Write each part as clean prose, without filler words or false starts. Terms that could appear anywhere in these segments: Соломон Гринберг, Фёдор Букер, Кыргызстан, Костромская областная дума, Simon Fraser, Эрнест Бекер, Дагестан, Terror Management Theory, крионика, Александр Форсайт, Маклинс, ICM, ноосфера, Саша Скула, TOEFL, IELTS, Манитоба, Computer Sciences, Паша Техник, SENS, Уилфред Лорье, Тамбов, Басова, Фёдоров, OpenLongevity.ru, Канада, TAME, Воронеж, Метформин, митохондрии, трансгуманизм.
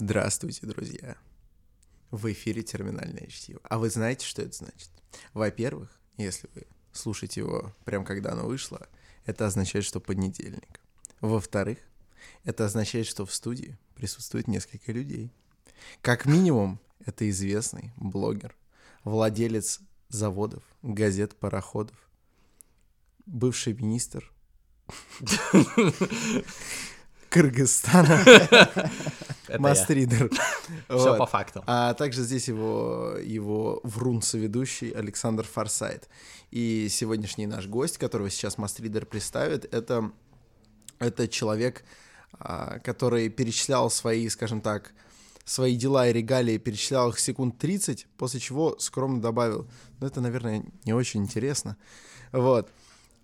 Здравствуйте, друзья! В эфире «Терминальное Чтиво». А вы знаете, что это значит? Во-первых, если вы слушаете его прямо когда оно вышло, это означает, что понедельник. Во-вторых, это означает, что в студии присутствует несколько людей. Как минимум, это известный блогер, владелец заводов, газет, пароходов, бывший министр Кыргызстана. Мастридер. Все по факту. А также здесь его врун-соведущий Александр Форсайт. И сегодняшний наш гость, которого сейчас Мастридер представит, это человек, который перечислял свои, скажем так, свои дела и регалии, перечислял их секунд 30, после чего скромно добавил: ну, это, наверное, не очень интересно. Вот.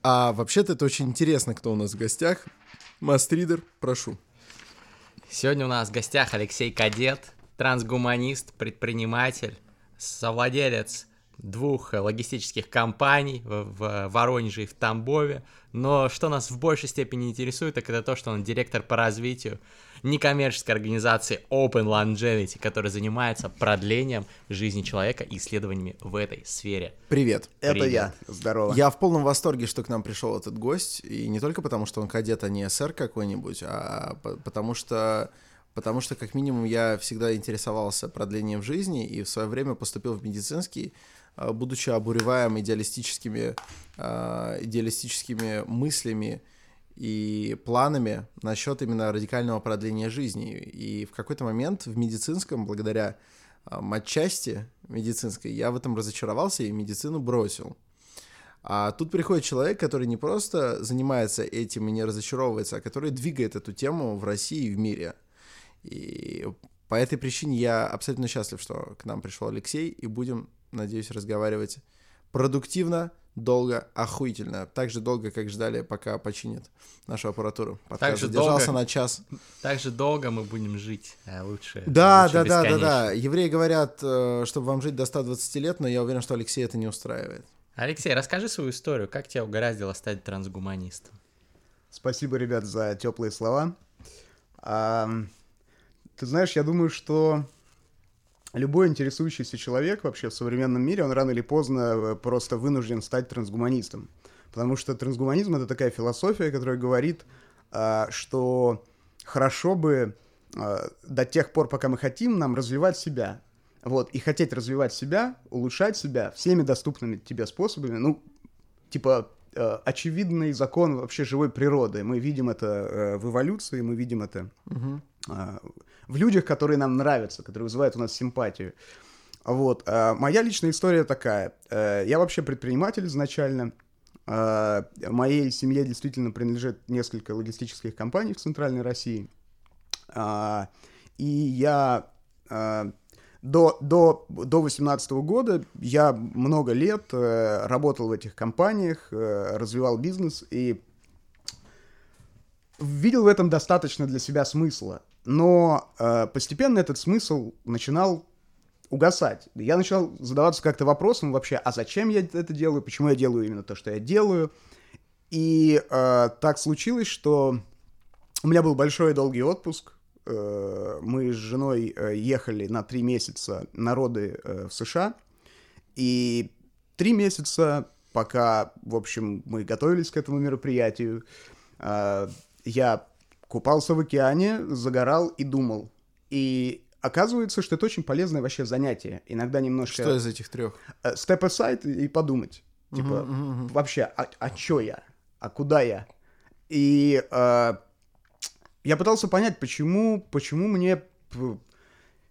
А вообще-то это очень интересно, кто у нас в гостях. Мастридер, прошу. Сегодня у нас в гостях Алексей Кадет, трансгуманист, предприниматель, совладелец двух логистических компаний в Воронеже и в Тамбове. Но что нас в большей степени интересует, так это то, что он директор по развитию некоммерческой организации Open Longevity, которая занимается продлением жизни человека и исследованиями в этой сфере. Привет. Это я. Здорово. Я в полном восторге, что к нам пришел этот гость, и не только потому, что он кадет, а не СР какой-нибудь, а потому что как минимум я всегда интересовался продлением жизни и в свое время поступил в медицинский, будучи обуреваем идеалистическими мыслями и планами насчет именно радикального продления жизни. И в какой-то момент в медицинском, благодаря матчасти медицинской, я в этом разочаровался и медицину бросил. А тут приходит человек, который не просто занимается этим и не разочаровывается, а который двигает эту тему в России и в мире. И по этой причине я абсолютно счастлив, что к нам пришел Алексей, и будем, надеюсь, разговаривать продуктивно, долго, охуительно. Так же долго, как ждали, пока починят нашу аппаратуру. Подкаст задержался на час. Так же долго мы будем жить, лучше. Да. Евреи говорят, чтобы вам жить до 120 лет, но я уверен, что Алексей это не устраивает. Алексей, расскажи свою историю. Как тебя угораздило стать трансгуманистом? Спасибо, ребят, за теплые слова. Ты знаешь, я думаю, что любой интересующийся человек вообще в современном мире, он рано или поздно просто вынужден стать трансгуманистом. Потому что трансгуманизм — это такая философия, которая говорит, что хорошо бы до тех пор, пока мы хотим, нам развивать себя. Вот. И хотеть развивать себя, улучшать себя всеми доступными тебе способами, ну, типа, очевидный закон вообще живой природы. Мы видим это в эволюции, мы видим это... Угу. в людях, которые нам нравятся, которые вызывают у нас симпатию. Вот. Моя личная история такая. Я вообще предприниматель изначально. Моей семье действительно принадлежит несколько логистических компаний в Центральной России. И я до 18 года я много лет работал в этих компаниях, развивал бизнес и видел в этом достаточно для себя смысла. Но постепенно этот смысл начинал угасать. Я начал задаваться как-то вопросом вообще, а зачем я это делаю, почему я делаю именно то, что я делаю. И так случилось, что у меня был большой и долгий отпуск. Мы с женой ехали на 3 месяца на роды в США. И 3 месяца, пока, в общем, мы готовились к этому мероприятию, я купался в океане, загорал и думал. И оказывается, что это очень полезное вообще занятие. Иногда немножко... Что из этих 3? Step aside и подумать. Типа, вообще, а чё я? А куда я? И я пытался понять, почему мне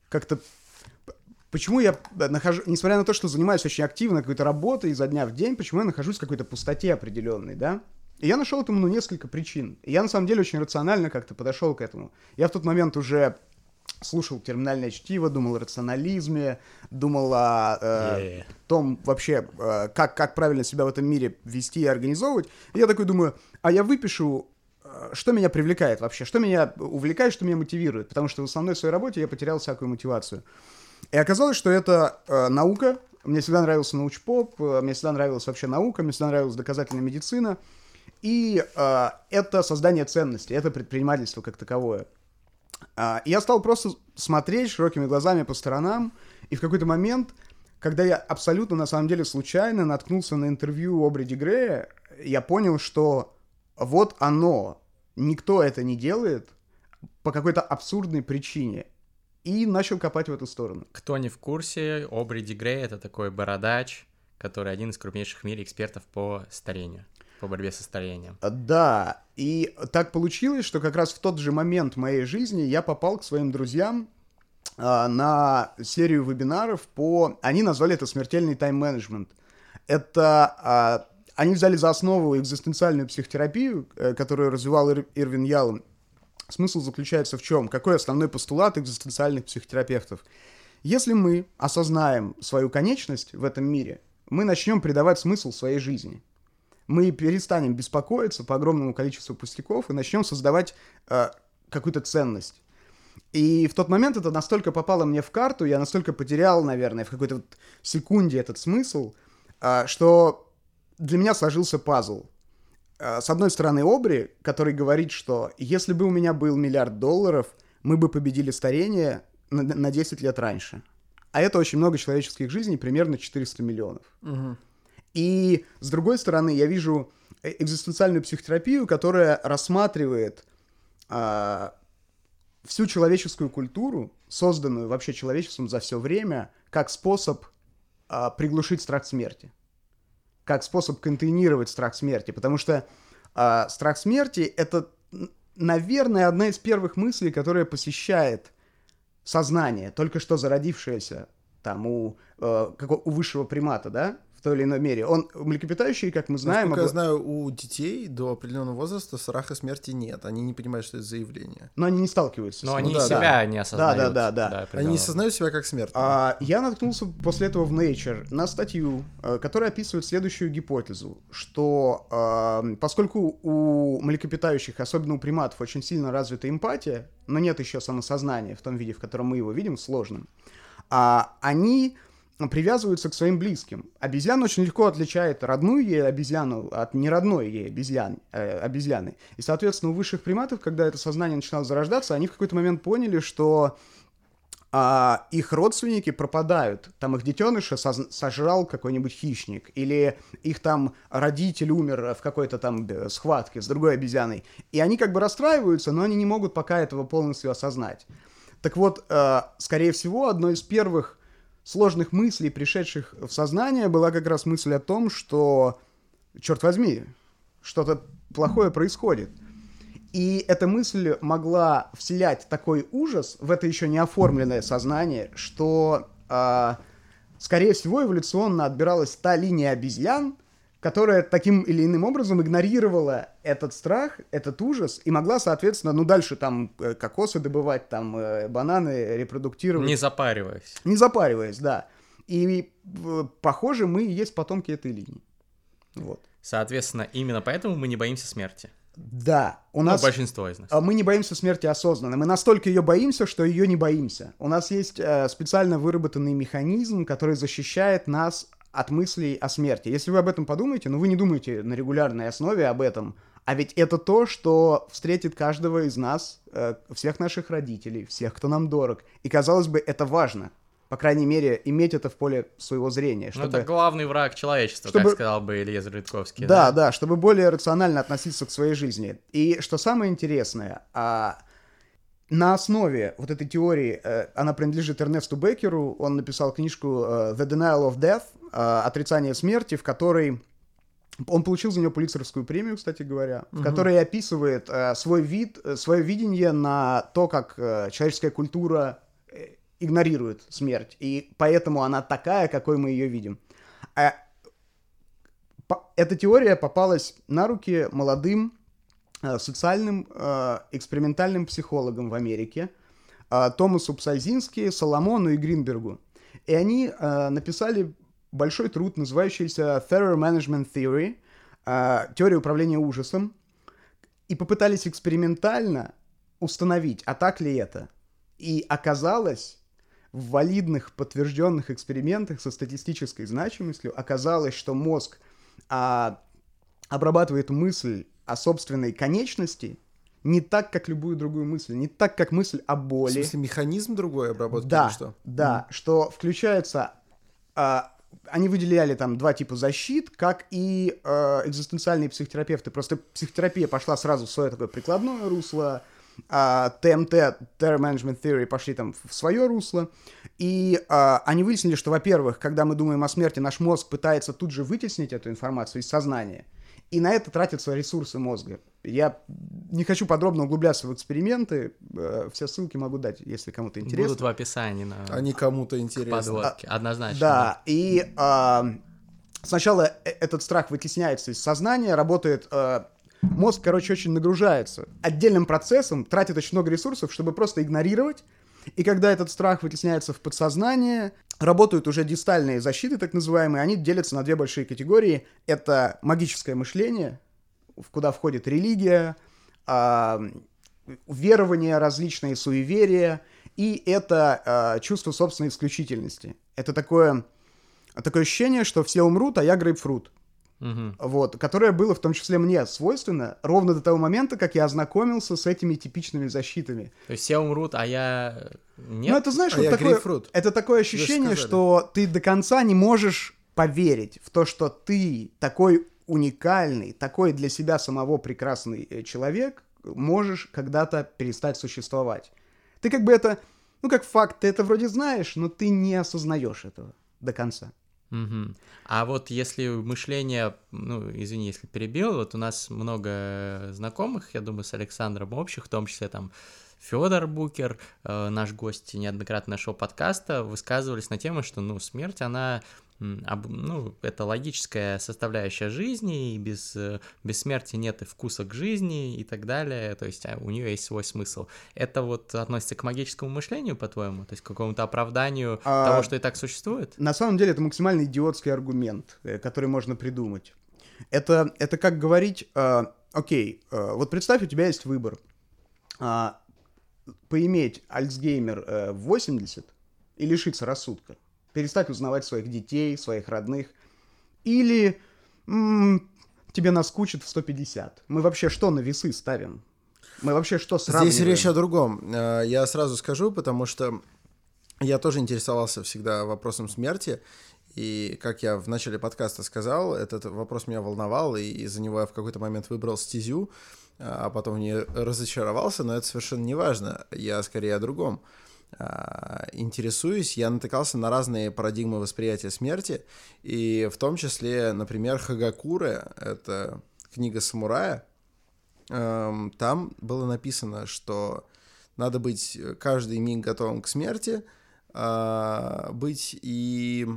как-то... Почему я нахожусь, несмотря на то, что занимаюсь очень активно какой-то работой изо дня в день, почему я нахожусь в какой-то пустоте определенной, да? И я нашел этому несколько причин. И я, на самом деле, очень рационально как-то подошел к этому. Я в тот момент уже слушал «Терминальное чтиво», думал о рационализме, думал о том вообще, как правильно себя в этом мире вести и организовывать. И я такой думаю, а я выпишу, что меня привлекает вообще, что меня увлекает, что меня мотивирует. Потому что в основной своей работе я потерял всякую мотивацию. И оказалось, что это наука. Мне всегда нравился научпоп, мне всегда нравилась вообще наука, мне всегда нравилась доказательная медицина. И это создание ценностей, это предпринимательство как таковое. И я стал просто смотреть широкими глазами по сторонам, и в какой-то момент, когда я абсолютно, на самом деле, случайно наткнулся на интервью Обри де Грея, я понял, что вот оно, никто это не делает по какой-то абсурдной причине, и начал копать в эту сторону. Кто не в курсе, Обри де Грей — это такой бородач, который один из крупнейших в мире экспертов по старению, по борьбе со старением. Да, и так получилось, что как раз в тот же момент моей жизни я попал к своим друзьям на серию вебинаров по... Они назвали это «Смертельный тайм-менеджмент». Это... Они взяли за основу экзистенциальную психотерапию, которую развивал Ирвин Ялом. Смысл заключается в чем? Какой основной постулат экзистенциальных психотерапевтов? Если мы осознаем свою конечность в этом мире, мы начнем придавать смысл своей жизни. Мы перестанем беспокоиться по огромному количеству пустяков и начнем создавать какую-то ценность. И в тот момент это настолько попало мне в карту, я настолько потерял, наверное, в какой-то вот секунде этот смысл, что для меня сложился пазл. С одной стороны, Обри, который говорит, что если бы у меня был $1 миллиард, мы бы победили старение на 10 лет раньше. А это очень много человеческих жизней, примерно 400 миллионов. Угу. И, с другой стороны, я вижу экзистенциальную психотерапию, которая рассматривает всю человеческую культуру, созданную вообще человечеством за все время, как способ приглушить страх смерти, как способ контейнировать страх смерти. Потому что страх смерти — это, наверное, одна из первых мыслей, которая посещает сознание, только что зародившееся там у высшего примата, да? той или иной мере. Он млекопитающий, как мы знаем... Насколько я знаю, у детей до определенного возраста страха смерти нет. Они не понимают, что это за явление. Но они не сталкиваются. Но они себя не осознают. Да. Они не осознают себя как смертными. Я наткнулся после этого в Nature на статью, которая описывает следующую гипотезу, что поскольку у млекопитающих, особенно у приматов, очень сильно развита эмпатия, но нет еще самосознания в том виде, в котором мы его видим, сложным, они... привязываются к своим близким. Обезьяна очень легко отличает родную ей обезьяну от неродной ей обезьяны. И, соответственно, у высших приматов, когда это сознание начинало зарождаться, они в какой-то момент поняли, что их родственники пропадают. Там их детеныша сожрал какой-нибудь хищник, или их там родитель умер в какой-то там схватке с другой обезьяной. И они как бы расстраиваются, но они не могут пока этого полностью осознать. Так вот, скорее всего, одно из первых сложных мыслей, пришедших в сознание, была как раз мысль о том, что, черт возьми, что-то плохое происходит. И эта мысль могла вселять такой ужас в это еще не оформленное сознание, что, скорее всего, эволюционно отбиралась та линия обезьян, которая таким или иным образом игнорировала этот страх, этот ужас, и могла, соответственно, дальше там кокосы добывать, там бананы репродуктировать. Не запариваясь, да. И, похоже, мы и есть потомки этой линии. Вот. Соответственно, именно поэтому мы не боимся смерти. Да. Большинство из нас. Мы не боимся смерти осознанно. Мы настолько ее боимся, что ее не боимся. У нас есть специально выработанный механизм, который защищает нас от мыслей о смерти. Если вы об этом подумаете, но вы не думаете на регулярной основе об этом, а ведь это то, что встретит каждого из нас, всех наших родителей, всех, кто нам дорог. И, казалось бы, это важно, по крайней мере, иметь это в поле своего зрения. Чтобы... это главный враг человечества, как сказал бы Илья Зритковский. Да, чтобы более рационально относиться к своей жизни. И что самое интересное, на основе вот этой теории, она принадлежит Эрнесту Бекеру, он написал книжку «The Denial of Death», «Отрицание смерти», в которой он получил за нее Пулитцеровскую премию, кстати говоря, в которой описывает свой вид, свое видение на то, как человеческая культура игнорирует смерть, и поэтому она такая, какой мы ее видим. Эта теория попалась на руки молодым социальным экспериментальным психологам в Америке, Томасу Псайзинске, Соломону и Гринбергу. И они написали большой труд, называющийся Terror Management Theory, теория управления ужасом, и попытались экспериментально установить, а так ли это. И оказалось, в валидных подтвержденных экспериментах со статистической значимостью, оказалось, что мозг обрабатывает мысль о собственной конечности не так, как любую другую мысль, не так, как мысль о боли. В смысле, механизм другой обработки? Да, что? Да, что включается... Они выделяли там два типа защит, как и экзистенциальные психотерапевты. Просто психотерапия пошла сразу в свое такое прикладное русло, ТМТ, Terror Management Theory, пошли там в свое русло. И они выяснили, что, во-первых, когда мы думаем о смерти, наш мозг пытается тут же вытеснить эту информацию из сознания. И на это тратятся ресурсы мозга. Я не хочу подробно углубляться в эксперименты. Все ссылки могу дать, если кому-то интересно. Будут в описании. Но... Они кому-то интересны. Подводки, однозначно. Да, и сначала этот страх вытесняется из сознания, работает... Мозг, короче, очень нагружается отдельным процессом, тратит очень много ресурсов, чтобы просто игнорировать. И когда этот страх вытесняется в подсознание, работают уже дистальные защиты, так называемые. Они делятся на две большие категории. Это магическое мышление, куда входит религия, верования, различные суеверия. И это чувство собственной исключительности. Это такое ощущение, что все умрут, а я грейпфрут. Угу. Вот, которое было в том числе мне свойственно ровно до того момента, как я ознакомился с этими типичными защитами. То есть все умрут, а я... Нет? Ну, это, знаешь, вот такое, это такое ощущение, что ты до конца не можешь поверить в то, что ты такой уникальный, такой для себя самого прекрасный человек, можешь когда-то перестать существовать. Ты как бы это... Ну, как факт, ты это вроде знаешь, но ты не осознаешь этого до конца. Угу. А вот если мышление, ну, извини, если перебил, вот у нас много знакомых, я думаю, с Александром общих, в том числе там Фёдор Букер, наш гость неоднократно нашего подкаста, высказывались на тему, что, ну, смерть, она, ну, это логическая составляющая жизни, и без смерти нет и вкуса к жизни и так далее, то есть у нее есть свой смысл. Это вот относится к магическому мышлению, по-твоему? То есть к какому-то оправданию того, что и так существует? На самом деле это максимально идиотский аргумент, который можно придумать. Это как говорить, окей, вот представь, у тебя есть выбор. Поиметь Альцгеймер в 80 и лишиться рассудка, перестать узнавать своих детей, своих родных, или тебе наскучит в 150. Мы вообще что на весы ставим? Мы вообще что сравниваем? Здесь речь о другом. Я сразу скажу, потому что я тоже интересовался всегда вопросом смерти, и, как я в начале подкаста сказал, этот вопрос меня волновал, и из-за него я в какой-то момент выбрал стезю, а потом не разочаровался, но это совершенно не важно. Я скорее о другом интересуюсь. Я натыкался на разные парадигмы восприятия смерти, и в том числе, например, Хагакура, это книга самурая. Там было написано, что надо быть каждый миг готовым к смерти, и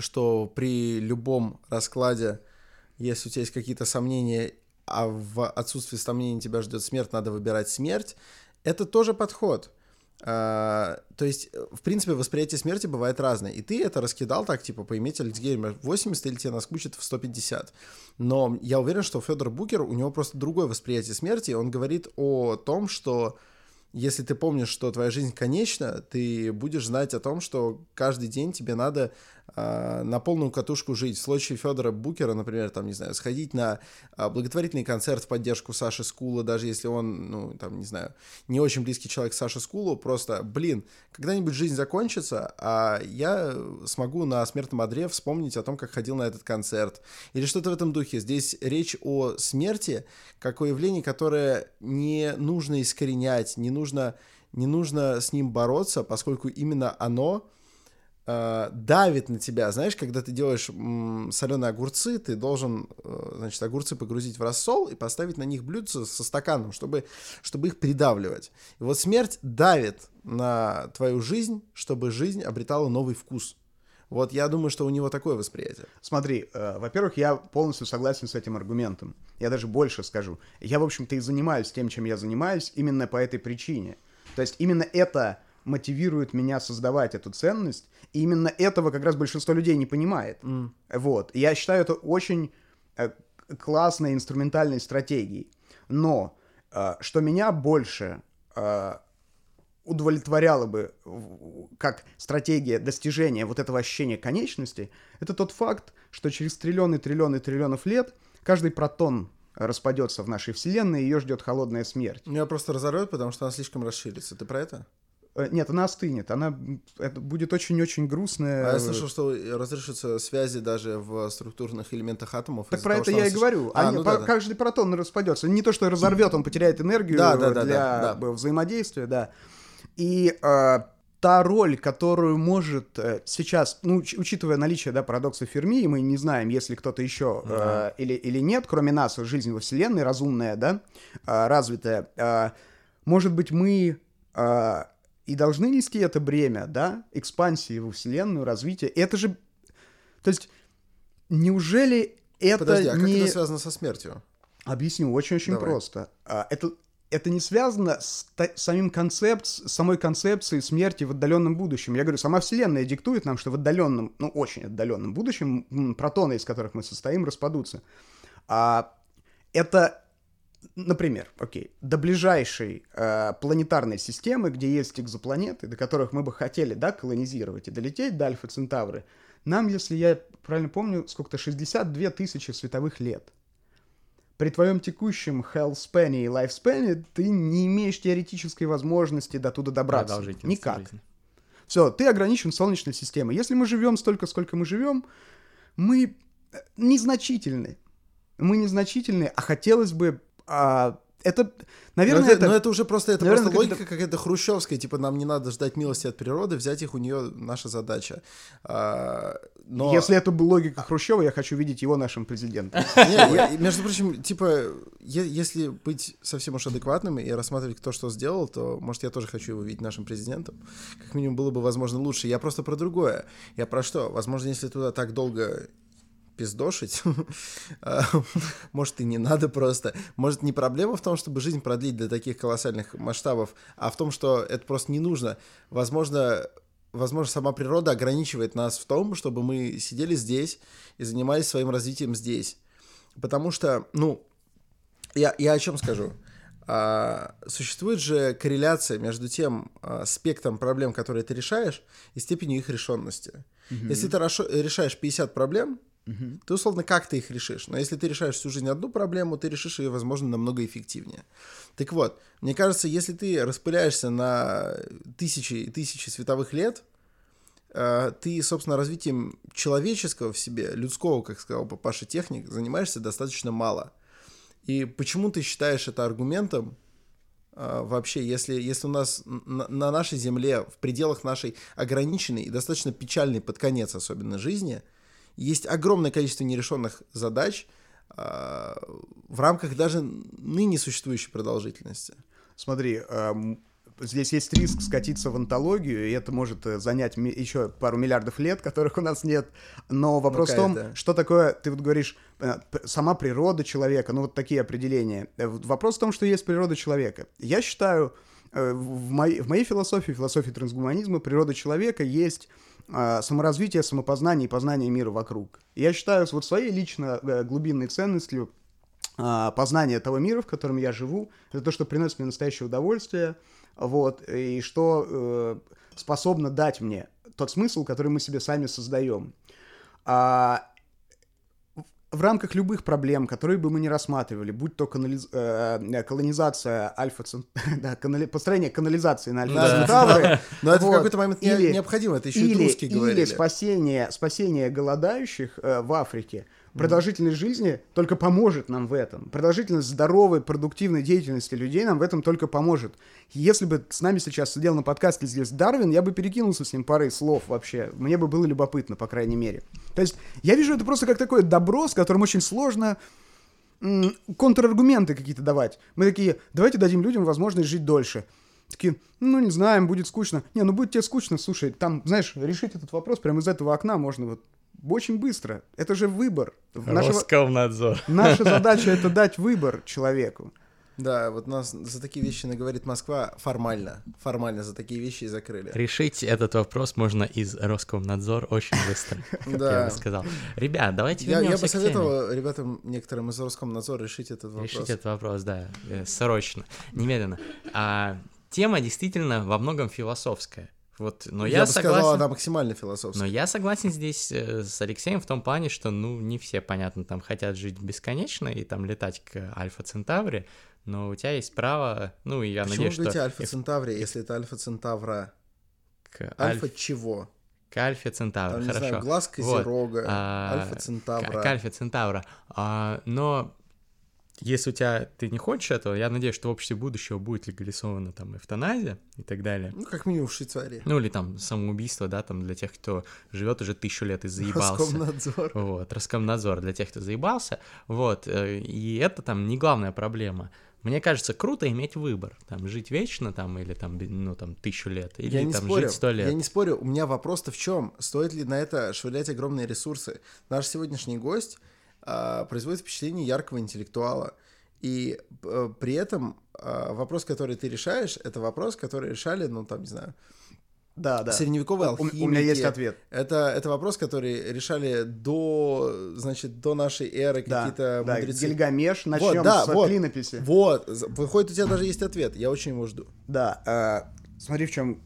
что при любом раскладе, если у тебя есть какие-то сомнения, а в отсутствии сомнений тебя ждет смерть, надо выбирать смерть, это тоже подход. То есть, в принципе, восприятие смерти бывает разное. И ты это раскидал так, типа, поиметь Альцгеймер 80 или тебе наскучит в 150. Но я уверен, что Фёдор Букер, у него просто другое восприятие смерти. Он говорит о том, что если ты помнишь, что твоя жизнь конечна, ты будешь знать о том, что каждый день тебе надо на полную катушку жить. В случае Фёдора Букера, например, там, не знаю, сходить на благотворительный концерт в поддержку Саши Скулы, даже если он, ну, там, не знаю, не очень близкий человек к Саше Скулу, просто, блин, когда-нибудь жизнь закончится, а я смогу на смертном одре вспомнить о том, как ходил на этот концерт. Или что-то в этом духе. Здесь речь о смерти, как о явлении, которое не нужно искоренять, не нужно с ним бороться, поскольку именно оно давит на тебя. Знаешь, когда ты делаешь соленые огурцы, ты должен, значит, огурцы погрузить в рассол и поставить на них блюдце со стаканом, чтобы их придавливать. И вот смерть давит на твою жизнь, чтобы жизнь обретала новый вкус. Вот я думаю, что у него такое восприятие. Смотри, во-первых, я полностью согласен с этим аргументом. Я даже больше скажу. Я, в общем-то, и занимаюсь тем, чем я занимаюсь, именно по этой причине. То есть именно это мотивирует меня создавать эту ценность, и именно этого как раз большинство людей не понимает. Вот. Я считаю это очень классной инструментальной стратегией. Но что меня больше... удовлетворяло бы как стратегия достижения вот этого ощущения конечности, это тот факт, что через триллионы, триллионы, триллионов лет каждый протон распадется в нашей вселенной, и ее ждет холодная смерть. Ее просто разорвет, потому что она слишком расширится. Ты про это? Нет, она остынет. Это будет очень-очень грустная. А я слышал, что разрушатся связи даже в структурных элементах атомов. Так про это я и говорю. Как же протон распадется? Не то, что разорвет, он потеряет энергию для взаимодействия. Да. И та роль, которую может сейчас, учитывая наличие парадокса Ферми, мы не знаем, есть ли кто-то еще или нет, кроме нас, жизнь во Вселенной, разумная, развитая. Может быть, мы... И должны нести это бремя, экспансии во Вселенную, развития. Это же... То есть, неужели это... Подожди, как это связано со смертью? Объясню, очень-очень просто. Это не связано с самой концепцией смерти в отдаленном будущем. Я говорю, сама Вселенная диктует нам, что в отдаленном, очень отдаленном будущем протоны, из которых мы состоим, распадутся. Например, до ближайшей планетарной системы, где есть экзопланеты, до которых мы бы хотели, колонизировать и долететь до Альфа-Центавры, нам, если я правильно помню, сколько-то 62 тысячи световых лет. При твоем текущем health-span и life-span ты не имеешь теоретической возможности до туда добраться. Никак. Все, ты ограничен Солнечной системой. Если мы живем столько, сколько мы живем, мы незначительны. А хотелось бы... это, наверное, это логика какая-то хрущевская, нам не надо ждать милости от природы, взять их у нее наша задача. Если это была логика Хрущева, я хочу видеть его нашим президентом. Между прочим, если быть совсем уж адекватным и рассматривать, кто что сделал, то, может, я тоже хочу его видеть нашим президентом. Как минимум, было бы, возможно, лучше. Я просто про другое. Я про что? Возможно, если туда так долго... пиздошить. Может, и не надо просто. Может, не проблема в том, чтобы жизнь продлить до таких колоссальных масштабов, а в том, что это просто не нужно. Возможно, сама природа ограничивает нас в том, чтобы мы сидели здесь и занимались своим развитием здесь. Потому что, я о чем скажу? Существует же корреляция между тем спектром проблем, которые ты решаешь, и степенью их решенности. Mm-hmm. Если ты решаешь 50 проблем, mm-hmm. ты, условно, как-то их решишь. Но если ты решаешь всю жизнь одну проблему, ты решишь ее, возможно, намного эффективнее. Так вот, мне кажется, если ты распыляешься на тысячи и тысячи световых лет, ты, собственно, развитием человеческого в себе, людского, как сказал Паша Техник, занимаешься достаточно мало. И почему ты считаешь это аргументом вообще, если у нас на нашей земле, в пределах нашей ограниченной и достаточно печальной под конец особенно жизни, есть огромное количество нерешенных задач в рамках даже ныне существующей продолжительности? Смотри, здесь есть риск скатиться в онтологию, и это может занять еще пару миллиардов лет, которых у нас нет. Но вопрос в том, что такое, ты вот говоришь, сама природа человека, такие определения. Вопрос в том, что есть природа человека. Я считаю, в моей философии, философии трансгуманизма, природа человека есть саморазвитие, самопознание и познание мира вокруг. Я считаю своей лично глубинной ценностью познание того мира, в котором я живу, это то, что приносит мне настоящее удовольствие, и что способно дать мне тот смысл, который мы себе сами создаем. В рамках любых проблем, которые бы мы не рассматривали, будь то колонизация построение канализации на Альфа-Центавре, но это в какой-то момент необходимо, это еще русские говорили. Или спасение голодающих в Африке. Продолжительность жизни только поможет нам в этом. Продолжительность здоровой, продуктивной деятельности людей нам в этом только поможет. Если бы с нами сейчас сидел на подкасте здесь Дарвин, я бы перекинулся с ним парой слов вообще. Мне бы было любопытно, по крайней мере. То есть я вижу это просто как такое добро, с которым очень сложно контраргументы какие-то давать. Мы такие, давайте дадим людям возможность жить дольше. Такие, не знаем, будет скучно. Будет тебе скучно, слушай, там, знаешь, решить этот вопрос прямо из этого окна можно очень быстро. Это же выбор. Роскомнадзор. Наша задача — это дать выбор человеку. Да, нас за такие вещи наговорит Москва формально. Формально за такие вещи и закрыли. Решить этот вопрос можно из Роскомнадзора очень быстро, как я бы сказал. Ребят, давайте вернемся к теме. Я посоветовал ребятам некоторым из Роскомнадзора решить этот вопрос. Решить этот вопрос, да, срочно, немедленно. Тема действительно во многом философская. Вот, но я бы согласен, сказал, она максимально философская. Но я согласен здесь с Алексеем в том плане, что, ну, не все, понятно, там хотят жить бесконечно и там летать к Альфа-Центавре, но у тебя есть право, ну, и я надеюсь, что... Почему вы говорите Альфа-Центавре, если это Альфа-Центавра? Альфа-чего? К Альфа-Центавра, хорошо. Там, не знаю, глаз Козерога, вот. Альфа-Центавра. К Альфа-Центавра. Но... Если у тебя ты не хочешь этого, я надеюсь, что в обществе будущего будет легализована там эвтаназия и так далее. Ну, как минимум в Швейцарии. Ну, или там самоубийство, да, там для тех, кто живет уже 1000 лет и заебался. Роскомнадзор. Вот, Роскомнадзор для тех, кто заебался. Вот, и это там не главная проблема. Мне кажется, круто иметь выбор, там, жить вечно, там, или там, ну, там, 1000 лет, или я не там спорю, жить 100 лет. Я не спорю, у меня вопрос-то в чем? Стоит ли на это швырять огромные ресурсы? Наш сегодняшний гость... производит впечатление яркого интеллектуала. И при этом вопрос, который ты решаешь, это вопрос, который решали, ну, там, не знаю, да. Средневековые алхимики. У меня есть ответ. Это вопрос, который решали до, значит, до нашей эры какие-то мудрецы. Гильгамеш, начнем с клинописи. Вот, выходит, у тебя даже есть ответ, я очень его жду. Да, смотри, в чем...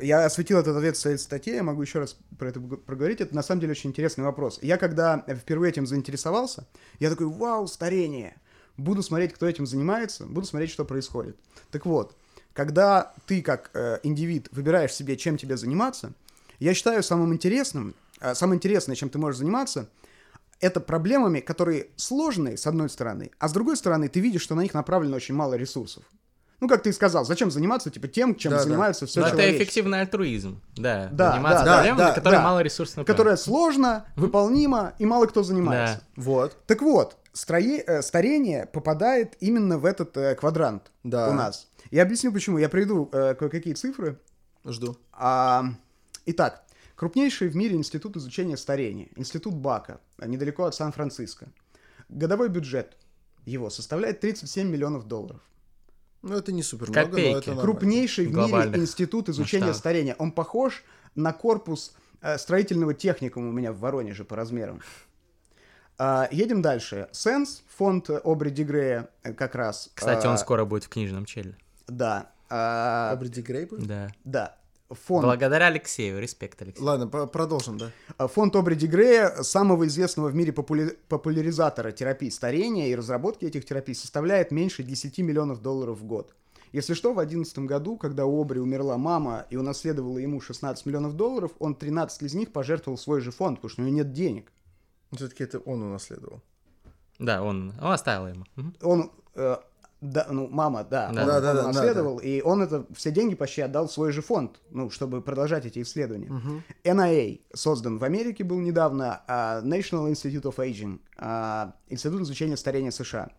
Я осветил этот ответ в своей статье, я могу еще раз про это проговорить. Это на самом деле очень интересный вопрос. Я когда впервые этим заинтересовался, я такой: вау, старение! Буду смотреть, кто этим занимается, буду смотреть, что происходит. Так вот, когда ты как индивид выбираешь себе, чем тебе заниматься, я считаю самым интересным, чем ты можешь заниматься, это проблемами, которые сложные, с одной стороны, а с другой стороны ты видишь, что на них направлено очень мало ресурсов. Ну, как ты и сказал, зачем заниматься, типа, тем, чем занимаются все человечество. Это эффективный альтруизм, заниматься проблемами, на которые мало ресурсов направлено. Которая сложно, выполнима, и мало кто занимается. Да. Вот. Так вот, старение попадает именно в этот квадрант у нас. Я объясню, почему. Я приведу кое-какие цифры. Жду. Итак, крупнейший в мире институт изучения старения, Институт БАКа, недалеко от Сан-Франциско. Годовой бюджет его составляет $37 миллионов. Ну, это не супер много, но это нормально. Крупнейший в мире институт изучения старения. Он похож на корпус строительного техникума у меня в Воронеже по размерам. Едем дальше. SENS, фонд Обри де Грея как раз. Кстати, он скоро будет в книжном челе. Да. Обри де Грей будет? Да. Фонд... Благодаря Алексею, респект, Алексей. Ладно, продолжим, да. Фонд Обри де Грея, самого известного в мире популяризатора терапии старения и разработки этих терапий, составляет меньше $10 миллионов в год. Если что, в 2011 году, когда у Обри умерла мама и унаследовала ему $16 миллионов, он 13 из них пожертвовал свой же фонд, потому что у него нет денег. Все-таки это он унаследовал. Да, он оставил ему. Он... мама унаследовал, и он это все деньги почти отдал в свой же фонд, ну, чтобы продолжать эти исследования. NIA создан в Америке, был недавно, National Institute of Aging, Институт изучения старения США.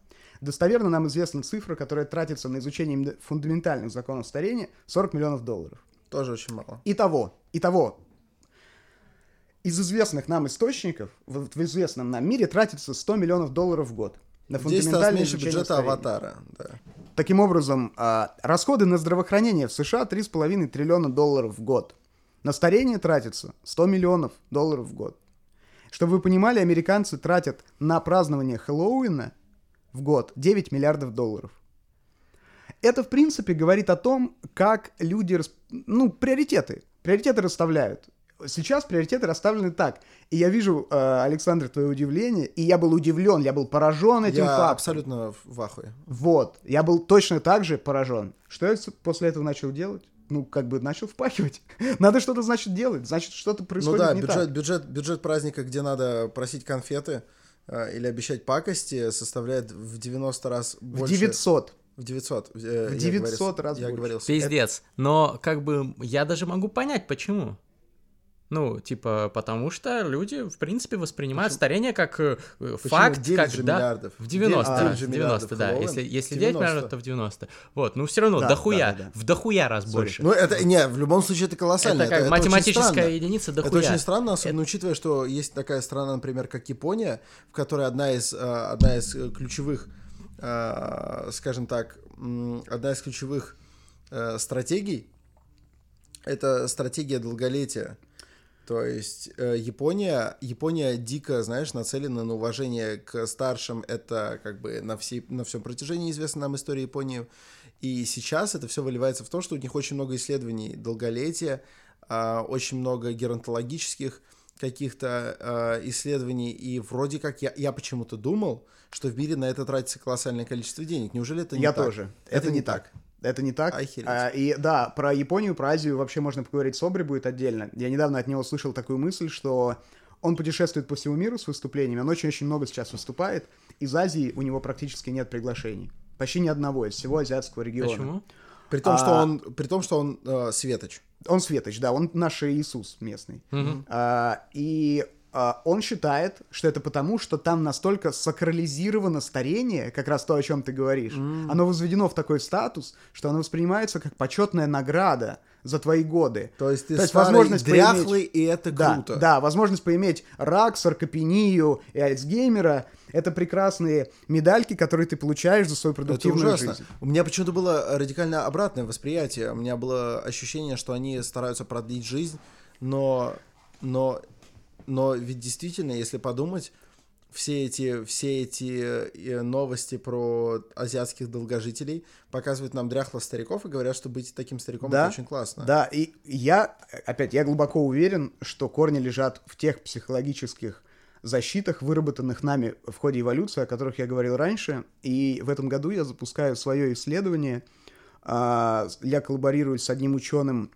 Достоверно нам известна цифра, которая тратится на изучение фундаментальных законов старения, $40 миллионов. Тоже очень мало. Итого. Из известных нам источников, в известном нам мире, тратится $100 миллионов в год. На 10 раз меньше бюджета «Аватара». Да. Таким образом, расходы на здравоохранение в США $3,5 триллиона в год. На старение тратится $100 миллионов в год. Чтобы вы понимали, американцы тратят на празднование Хэллоуина в год $9 миллиардов. Это, в принципе, говорит о том, как люди... Ну, приоритеты расставляют. Сейчас приоритеты расставлены так. И я вижу, Александр, твое удивление, и я был удивлен, я был поражен этим фактом. Я абсолютно в ахуе. Вот, я был точно так же поражен. Что я после этого начал делать? Ну, как бы начал впахивать. Надо что-то, значит, делать, значит, что-то происходит не так. Ну да, бюджет праздника, где надо просить конфеты или обещать пакости, составляет в 90 раз больше. В 900 раз больше. Пиздец, но как бы я даже могу понять, почему. Ну, типа, потому что люди, в принципе, воспринимают старение как факт, когда... В 90, да. Если 9 миллиардов, то в 90. Вот, ну все равно, в дохуя раз больше. Ну, это, не, в любом случае, это колоссально. Это как математическая единица дохуя. Это очень странно, особенно учитывая, что есть такая страна, например, как Япония, в которой одна из ключевых, скажем так, стратегий, это стратегия долголетия. То есть Япония дико, знаешь, нацелена на уважение к старшим. Это как бы на всем протяжении известна нам история Японии. И сейчас это все выливается в то, что у них очень много исследований долголетия, очень много геронтологических каких-то исследований, и вроде как я почему-то думал, что в мире на это тратится колоссальное количество денег. Неужели это не так? Я тоже. Это не так. Это не так. И да, про Японию, про Азию вообще можно поговорить с Обри, будет отдельно. Я недавно от него слышал такую мысль, что он путешествует по всему миру с выступлениями, он очень-очень много сейчас выступает. Из Азии у него практически нет приглашений. Почти ни одного из всего азиатского региона. Почему? При том, что он светоч. Он светоч, да, он наш Иисус местный. Угу. Он считает, что это потому, что там настолько сакрализировано старение, как раз то, о чем ты говоришь. Оно возведено в такой статус, что оно воспринимается как почетная награда за твои годы. То есть ты возможность дряхлый, поиметь... и это круто. Да, возможность поиметь рак, саркопению и Альцгеймера — это прекрасные медальки, которые ты получаешь за свою продуктивную жизнь. Это ужасно. У меня почему-то было радикально обратное восприятие. У меня было ощущение, что они стараются продлить жизнь, но ведь действительно, если подумать, все эти новости про азиатских долгожителей показывают нам дряхлых стариков и говорят, что быть таким стариком, да, это очень классно. Да, и я глубоко уверен, что корни лежат в тех психологических защитах, выработанных нами в ходе эволюции, о которых я говорил раньше. И в этом году я запускаю свое исследование. Я коллаборирую с одним ученым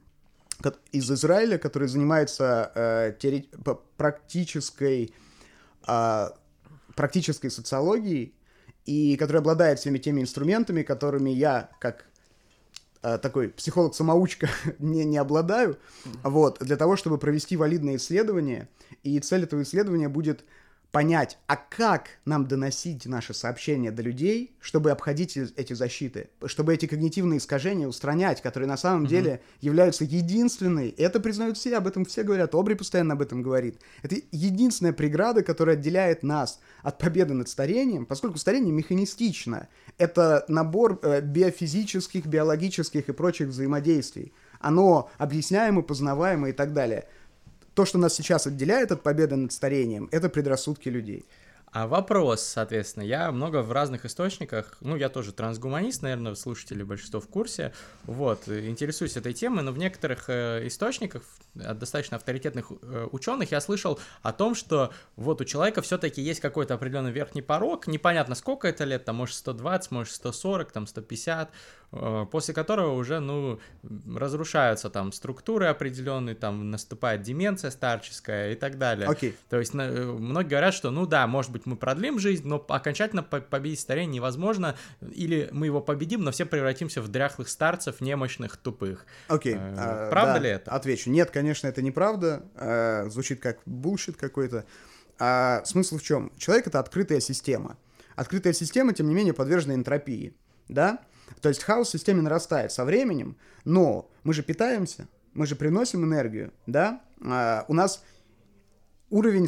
из Израиля, который занимается практической социологией и который обладает всеми теми инструментами, которыми я, как такой психолог-самоучка, не обладаю, вот, для того, чтобы провести валидное исследование. И цель этого исследования будет понять, а как нам доносить наши сообщения до людей, чтобы обходить эти защиты, чтобы эти когнитивные искажения устранять, которые на самом деле являются единственной, это признают все, об этом все говорят, Обри постоянно об этом говорит, это единственная преграда, которая отделяет нас от победы над старением, поскольку старение механистично, это набор биофизических, биологических и прочих взаимодействий, оно объясняемо, познаваемо и так далее. То, что нас сейчас отделяет от победы над старением, это предрассудки людей. А вопрос, соответственно, я много в разных источниках, я тоже трансгуманист, наверное, слушатели большинство в курсе, интересуюсь этой темой, но в некоторых источниках от достаточно авторитетных ученых я слышал о том, что у человека все-таки есть какой-то определенный верхний порог, непонятно сколько это лет, там, может, 120, может, 140, там, 150, после которого уже, разрушаются там структуры определенные, там, наступает деменция старческая и так далее. Окей. То есть многие говорят, что, может быть, мы продлим жизнь, но окончательно победить старение невозможно, или мы его победим, но все превратимся в дряхлых старцев, немощных, тупых. Окей. Правда ли это? Отвечу. Нет, конечно, это неправда. Звучит как булшит какой-то. Смысл в чем? Человек — это открытая система. Открытая система, тем не менее, подвержена энтропии, да? То есть хаос в системе нарастает со временем, но мы же питаемся, мы же приносим энергию, да? У нас... Уровень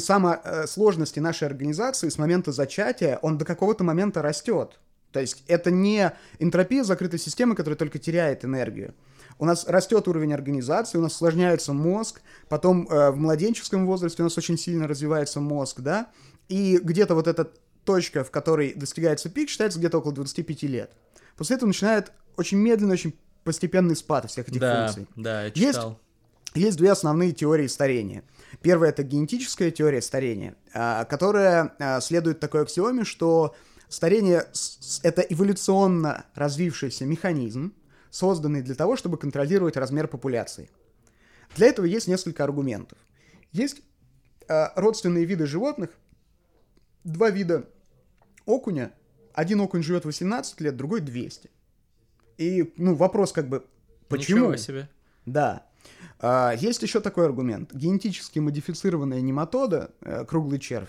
сложности нашей организации с момента зачатия, он до какого-то момента растет. То есть это не энтропия закрытой системы, которая только теряет энергию. У нас растет уровень организации, у нас усложняется мозг, потом в младенческом возрасте у нас очень сильно развивается мозг, да, и где-то эта точка, в которой достигается пик, считается где-то около 25 лет. После этого начинает очень медленный, очень постепенный спад всех этих функций. Да, я читал. Есть две основные теории старения. Первая — это генетическая теория старения, которая следует такой аксиоме, что старение — это эволюционно развившийся механизм, созданный для того, чтобы контролировать размер популяции. Для этого есть несколько аргументов. Есть родственные виды животных, два вида окуня. Один окунь живет 18 лет, другой — 200. И, вопрос почему? Ничего себе. Да. Есть еще такой аргумент. Генетически модифицированная нематода, круглый червь,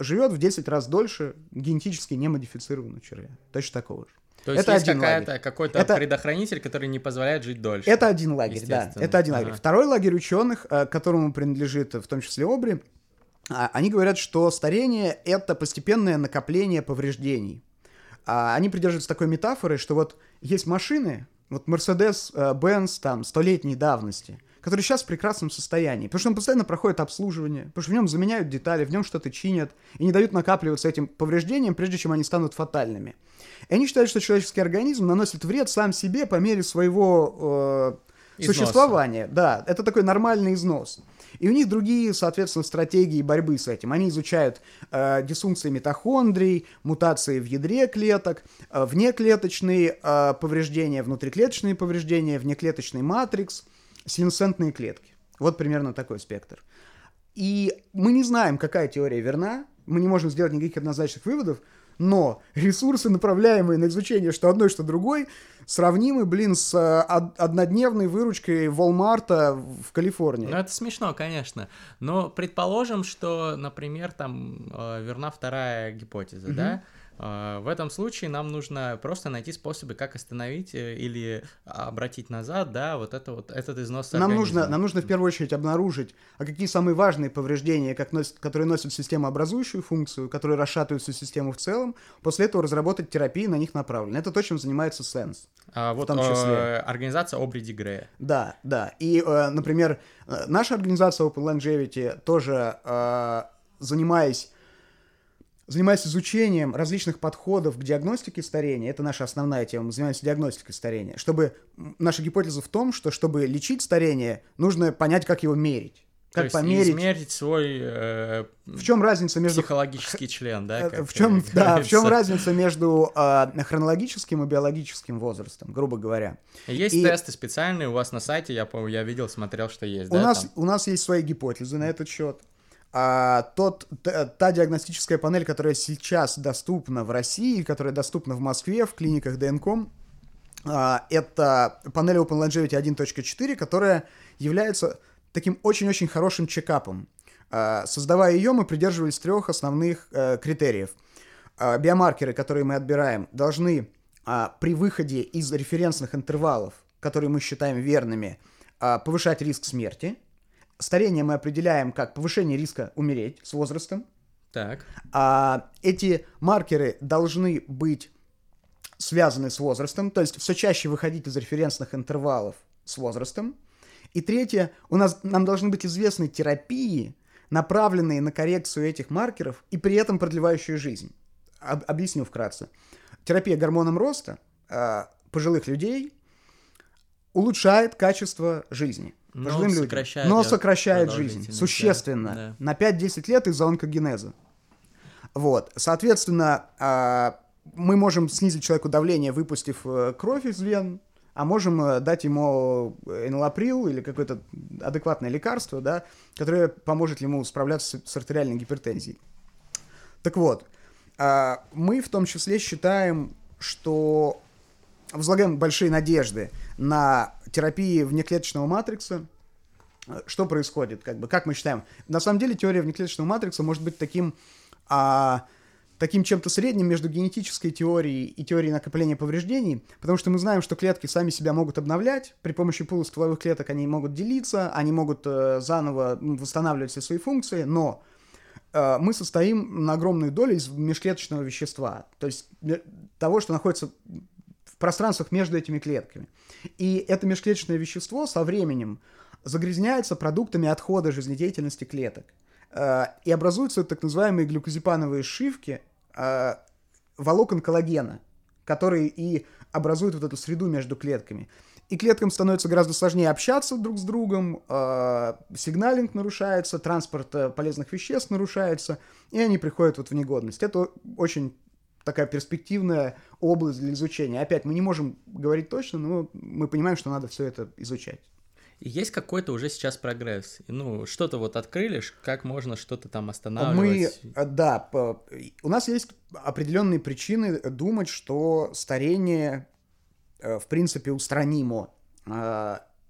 живет в 10 раз дольше генетически немодифицированного червя. Точно такого же. То есть есть какой-то предохранитель, который не позволяет жить дольше. Это один лагерь, да. Это один лагерь. Второй лагерь ученых, которому принадлежит в том числе Обри, они говорят, что старение — это постепенное накопление повреждений. Они придерживаются такой метафоры, что есть машины... Мерседес, Бенц, там, 100-летней давности, который сейчас в прекрасном состоянии, потому что он постоянно проходит обслуживание, потому что в нем заменяют детали, в нем что-то чинят, и не дают накапливаться этим повреждениям, прежде чем они станут фатальными. И они считают, что человеческий организм наносит вред сам себе по мере своего существования. Да, это такой нормальный износ. И у них другие, соответственно, стратегии борьбы с этим. Они изучают дисфункции митохондрий, мутации в ядре клеток, внеклеточные повреждения, внутриклеточные повреждения, внеклеточный матрикс, сенсентные клетки. Вот примерно такой спектр. И мы не знаем, какая теория верна, мы не можем сделать никаких однозначных выводов, но ресурсы, направляемые на изучение что одной, что другой, сравнимы, блин, с однодневной выручкой Walmart'а в Калифорнии. Ну, это смешно, конечно. Но предположим, что, например, там верна вторая гипотеза, да? В этом случае нам нужно просто найти способы, как остановить или обратить назад, да, вот это вот этот износ организма. Нам нужно в первую очередь обнаружить, а какие самые важные повреждения, которые носят системообразующую функцию, которые расшатывают всю систему в целом, после этого разработать терапии на них направленные. Это то, чем занимается SENS. В том числе. Организация Обри де Грея. Да, да. И, например, наша организация Open Longevity тоже, занимаясь изучением различных подходов к диагностике старения, это наша основная тема, мы занимаемся диагностикой старения, наша гипотеза в том, что чтобы лечить старение, нужно понять, как его мерить. Как то померить... измерить свой в чем разница между... психологический член, да? В чем разница между хронологическим и биологическим возрастом, грубо говоря. Есть тесты специальные у вас на сайте, я видел, смотрел, что есть. У нас есть свои гипотезы на этот счет. Та диагностическая панель, которая сейчас доступна в России, которая доступна в Москве, в клиниках ДНКОМ, это панель OpenLongevity 1.4, которая является таким очень-очень хорошим чекапом. Создавая ее, мы придерживались трех основных критериев. Биомаркеры, которые мы отбираем, должны при выходе из референсных интервалов, которые мы считаем верными, повышать риск смерти. Старение мы определяем как повышение риска умереть с возрастом. Так. Эти маркеры должны быть связаны с возрастом, то есть все чаще выходить из референсных интервалов с возрастом. И третье, нам должны быть известны терапии, направленные на коррекцию этих маркеров и при этом продлевающие жизнь. Объясню вкратце. Терапия гормоном роста пожилых людей улучшает качество жизни. Но сокращает жизнь существенно, да. На 5-10 лет из-за онкогенеза. Вот. Соответственно, мы можем снизить человеку давление, выпустив кровь из вен, а можем дать ему энолаприл или какое-то адекватное лекарство, да, которое поможет ему справляться с артериальной гипертензией. Так вот, мы в том числе считаем, что возлагаем большие надежды на терапии внеклеточного матрикса. Что происходит, как мы считаем? На самом деле теория внеклеточного матрикса может быть таким чем-то средним между генетической теорией и теорией накопления повреждений, потому что мы знаем, что клетки сами себя могут обновлять, при помощи полустволовых клеток они могут делиться, они могут заново восстанавливать все свои функции, но мы состоим на огромную долю из межклеточного вещества, то есть того, что находится в пространствах между этими клетками. И это межклеточное вещество со временем загрязняется продуктами отхода жизнедеятельности клеток. И образуются так называемые глюкозипановые сшивки волокон коллагена, которые и образуют вот эту среду между клетками. И клеткам становится гораздо сложнее общаться друг с другом, сигналинг нарушается, транспорт полезных веществ нарушается, и они приходят вот в негодность. Это очень такая перспективная область для изучения. Опять, мы не можем говорить точно, но мы понимаем, что надо все это изучать. И есть какой-то уже сейчас прогресс? Что-то вот открыли, как можно что-то там останавливать? У нас есть определенные причины думать, что старение, в принципе, устранимо.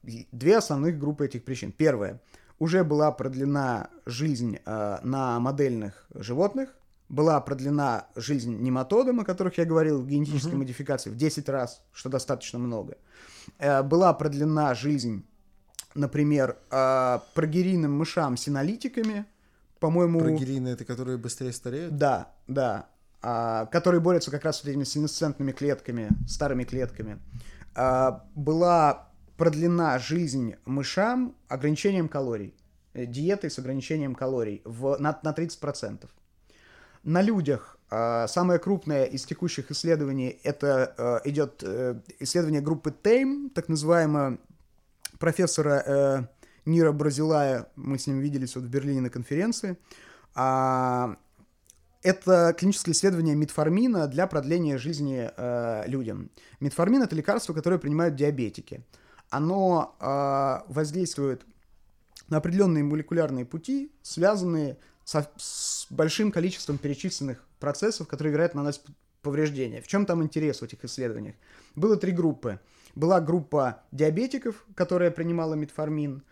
Две основных группы этих причин. Первая. Уже была продлена жизнь на модельных животных, была продлена жизнь нематодам, о которых я говорил, в генетической модификации, в 10 раз, что достаточно много. Была продлена жизнь, например, прогерийным мышам синолитиками, по-моему... Прогерины — это которые быстрее стареют? Да, да. Которые борются как раз с этими сенесцентными клетками, старыми клетками. Была продлена жизнь мышам ограничением калорий, диетой с ограничением калорий на 30%. На людях самое крупное из текущих исследований — это идет исследование группы TAME, так называемое профессора Нира Бразилая, мы с ним виделись вот в Берлине на конференции. Это клиническое исследование метформина для продления жизни людям. Метформин – это лекарство, которое принимают диабетики. Оно воздействует на определенные молекулярные пути, связанные с большим количеством перечисленных процессов, которые, вероятно, наносят повреждения. В чем там интерес в этих исследованиях? Было три группы. Была группа диабетиков, которая принимала метформин,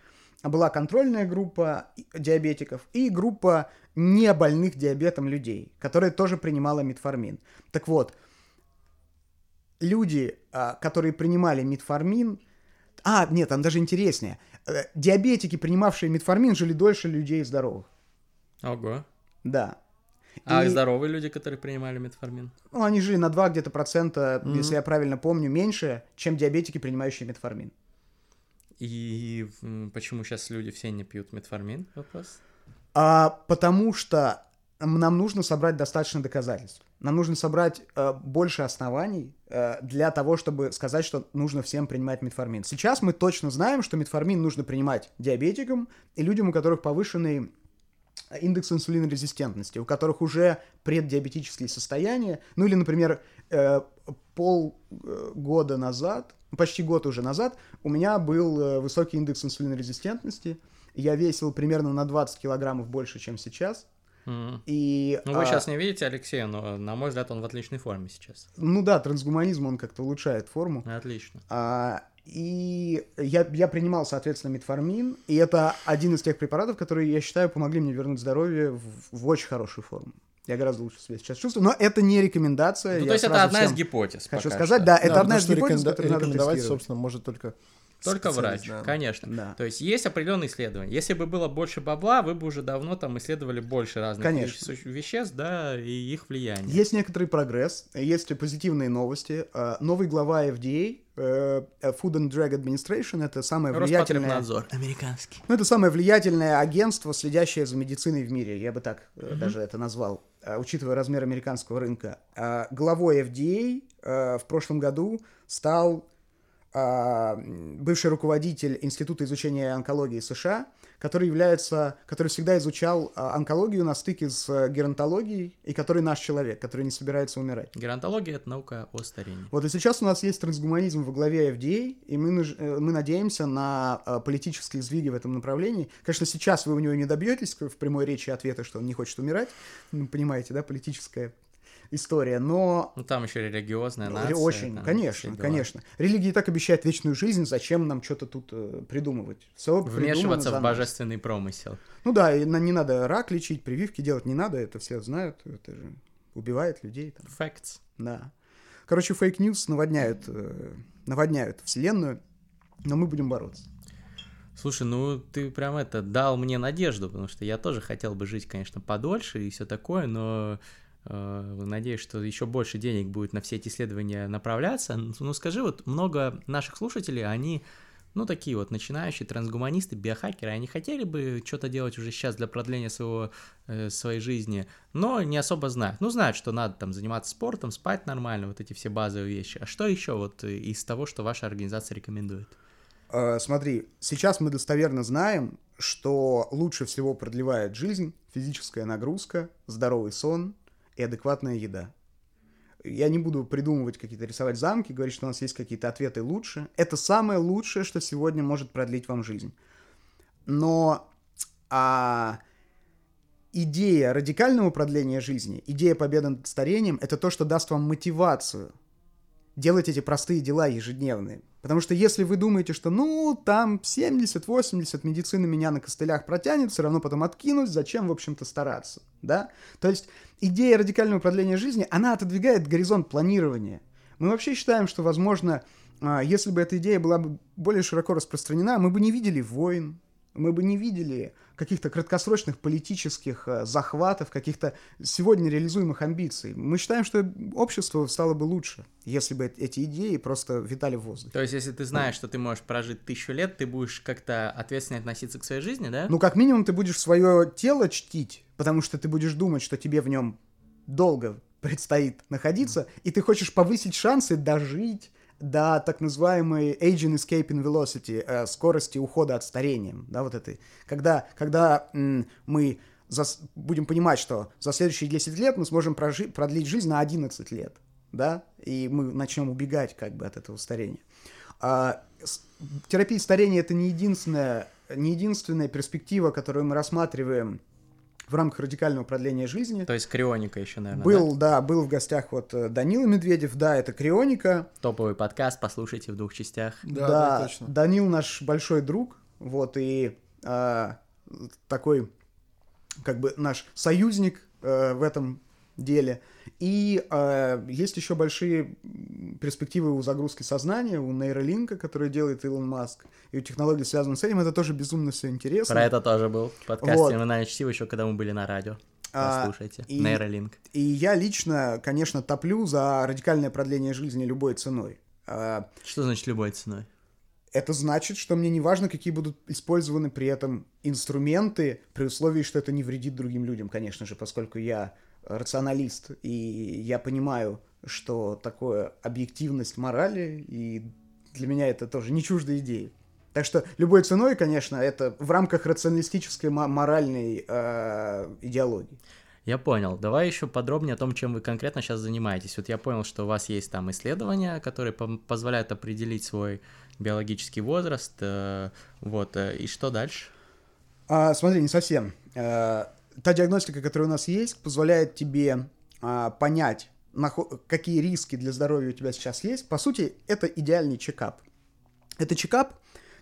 была контрольная группа диабетиков и группа не больных диабетом людей, которые тоже принимала метформин. Так вот, люди, которые принимали метформин... А, нет, там даже интереснее. Диабетики, принимавшие метформин, жили дольше людей здоровых. Ого. Да. А здоровые люди, которые принимали метформин? Ну, они жили на 2 где-то процента, если я правильно помню, меньше, чем диабетики, принимающие метформин. И почему сейчас люди все не пьют метформин? Вопрос. Потому что нам нужно собрать достаточно доказательств. Нам нужно собрать больше оснований для того, чтобы сказать, что нужно всем принимать метформин. Сейчас мы точно знаем, что метформин нужно принимать диабетикам и людям, у которых повышенный индекс инсулинорезистентности, у которых уже преддиабетические состояния. Ну или, например, полгода назад, почти год уже назад, у меня был высокий индекс инсулинорезистентности. Я весил примерно на 20 килограммов больше, чем сейчас. И, ну, вы сейчас не видите Алексея, но, на мой взгляд, он в отличной форме сейчас. Ну да, трансгуманизм, он как-то улучшает форму. Отлично. И я принимал, соответственно, метформин, и это один из тех препаратов, которые, я считаю, помогли мне вернуть здоровье в очень хорошую форму. Я гораздо лучше себя сейчас чувствую, но это не рекомендация. Ну, то есть это одна из гипотез. Хочу сказать, что. Да, это одна из гипотез, которую надо рекомендовать, собственно, может только... Только врач, да. Конечно. Да. То есть есть определенные исследования. Если бы было больше бабла, вы бы уже давно там исследовали больше разных веществ, да, и их влияние. Есть некоторый прогресс, есть позитивные новости. Новый глава FDA, Food and Drug Administration, это самое влиятельное... Роскомнадзор, американский. Ну, это самое влиятельное агентство, следящее за медициной в мире. Я бы так даже это назвал, учитывая размер американского рынка. Главой FDA в прошлом году стал... бывший руководитель Института изучения онкологии США, который всегда изучал онкологию на стыке с геронтологией, и который наш человек, который не собирается умирать. Геронтология – это наука о старении. Вот и сейчас у нас есть трансгуманизм во главе FDA, и мы надеемся на политические сдвиги в этом направлении. Конечно, сейчас вы у него не добьетесь в прямой речи ответа, что он не хочет умирать. Ну, понимаете, да, политическая... история, но... Ну, там еще религиозная нация. Очень, конечно, конечно. Религия и так обещает вечную жизнь, зачем нам что-то тут придумывать? Все вмешиваться в божественный промысел. Ну да, и не надо рак лечить, прививки делать не надо, это все знают, это же убивает людей. Там. Facts. Да. Короче, фейк-ньюс наводняют вселенную, но мы будем бороться. Слушай, ну ты прям дал мне надежду, потому что я тоже хотел бы жить, конечно, подольше и все такое, но... Надеюсь, что еще больше денег будет на все эти исследования направляться. Ну, скажи, вот много наших слушателей, они, ну, такие вот начинающие трансгуманисты, биохакеры, они хотели бы что-то делать уже сейчас для продления своей жизни, но не особо знают. Ну, знают, что надо там заниматься спортом, спать нормально, вот эти все базовые вещи. А что еще вот из того, что ваша организация рекомендует? Смотри, сейчас мы достоверно знаем, что лучше всего продлевает жизнь физическая нагрузка, здоровый сон и адекватная еда. Я не буду придумывать какие-то, рисовать замки, говорить, что у нас есть какие-то ответы лучше. Это самое лучшее, что сегодня может продлить вам жизнь. Но идея радикального продления жизни, идея победы над старением, это то, что даст вам мотивацию делать эти простые дела ежедневные. Потому что если вы думаете, что ну там 70-80, медицина меня на костылях протянет, все равно потом откинусь, зачем, в общем-то, стараться, да? То есть идея радикального продления жизни, она отодвигает горизонт планирования. Мы вообще считаем, что, возможно, если бы эта идея была бы более широко распространена, мы бы не видели войн, мы бы не видели каких-то краткосрочных политических захватов, каких-то сегодня реализуемых амбиций. Мы считаем, что общество стало бы лучше, если бы эти идеи просто витали в воздухе. То есть, если ты знаешь, что ты можешь прожить 1000 лет, ты будешь как-то ответственно относиться к своей жизни, да? Ну, как минимум, ты будешь свое тело чтить, потому что ты будешь думать, что тебе в нем долго предстоит находиться, и ты хочешь повысить шансы дожить, до так называемой aging escaping velocity, скорости ухода от старения, да, вот этой. Когда мы будем понимать, что за следующие 10 лет мы сможем продлить жизнь на 11 лет, да, и мы начнем убегать как бы от этого старения. Терапия старения – это не единственная перспектива, которую мы рассматриваем в рамках радикального продления жизни. То есть крионика еще, наверное, был в гостях вот Данила Медведев, да, это крионика. Топовый подкаст, послушайте в 2 частях. Да, точно. Данил наш большой друг, вот, и такой, как бы, наш союзник в этом деле. И есть еще большие перспективы у загрузки сознания, у нейролинка, который делает Илон Маск, и у технологий, связанных с этим. Это тоже безумно все интересно. Про это тоже был в подкасте вот. «Терминальное Чтиво», еще когда мы были на радио. Послушайте. Нейролинк. И я лично, конечно, топлю за радикальное продление жизни любой ценой. Что значит «любой ценой»? Это значит, что мне не важно, какие будут использованы при этом инструменты, при условии, что это не вредит другим людям, конечно же, поскольку я рационалист, и я понимаю, что такое объективность морали, и для меня это тоже не чуждая идея. Так что любой ценой, конечно, это в рамках рационалистической моральной идеологии. Я понял. Давай еще подробнее о том, чем вы конкретно сейчас занимаетесь. Вот я понял, что у вас есть там исследования, которые позволяют определить свой биологический возраст. И что дальше? Смотри, не совсем. Та диагностика, которая у нас есть, позволяет тебе понять, какие риски для здоровья у тебя сейчас есть. По сути, это идеальный чекап. Это чекап,